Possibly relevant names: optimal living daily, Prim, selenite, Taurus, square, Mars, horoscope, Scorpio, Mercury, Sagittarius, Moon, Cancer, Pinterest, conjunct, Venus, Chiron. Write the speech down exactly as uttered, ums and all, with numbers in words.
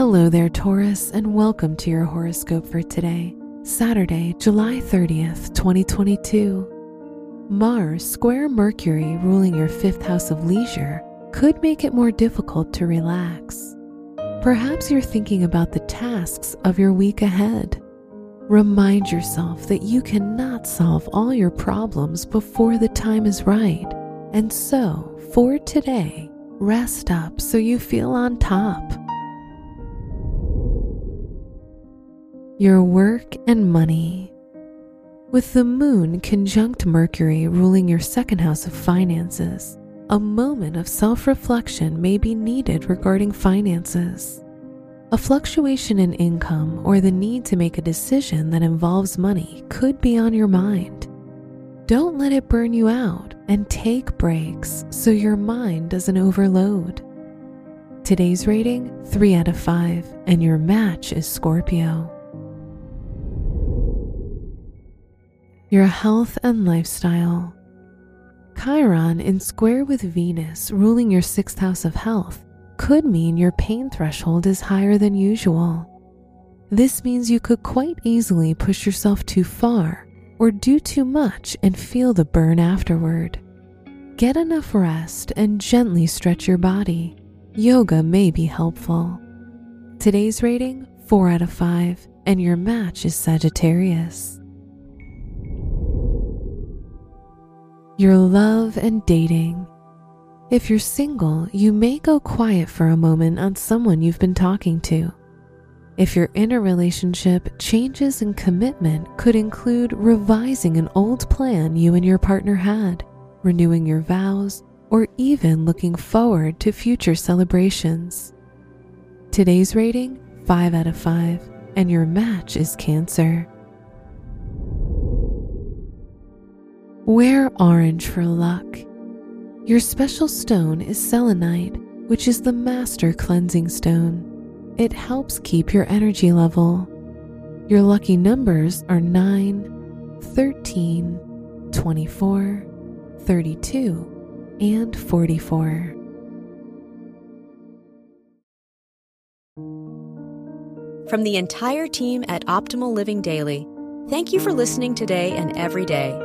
Hello there, Taurus, and welcome to your horoscope for today, Saturday, July thirtieth, twenty twenty-two. Mars square Mercury ruling your fifth house of leisure could make it more difficult to relax. Perhaps you're thinking about the tasks of your week ahead. Remind yourself that you cannot solve all your problems before the time is right. And so, for today, rest up so you feel on top. Your work and money. With the Moon conjunct Mercury ruling your second house of finances, a moment of self-reflection may be needed regarding finances. A fluctuation in income or the need to make a decision that involves money could be on your mind. Don't let it burn you out and take breaks so your mind doesn't overload. Today's rating, three out of five, and your match is Scorpio. Your health and lifestyle. Chiron in square with Venus ruling your sixth house of health could mean your pain threshold is higher than usual. This means you could quite easily push yourself too far or do too much and feel the burn afterward. Get enough rest and gently stretch your body. Yoga may be helpful. Today's rating, four out of five, and your match is Sagittarius. Your love and dating. If you're single, you may go quiet for a moment on someone you've been talking to. If you're in a relationship, changes in commitment could include revising an old plan you and your partner had, renewing your vows, or even looking forward to future celebrations. Today's rating, five out of five, and your match is Cancer. Wear orange for luck. Your special stone is selenite, which is the master cleansing stone. It helps keep your energy level. Your lucky numbers are nine, thirteen, twenty-four, thirty-two, and forty-four. From the entire team at Optimal Living Daily, thank you for listening today and every day.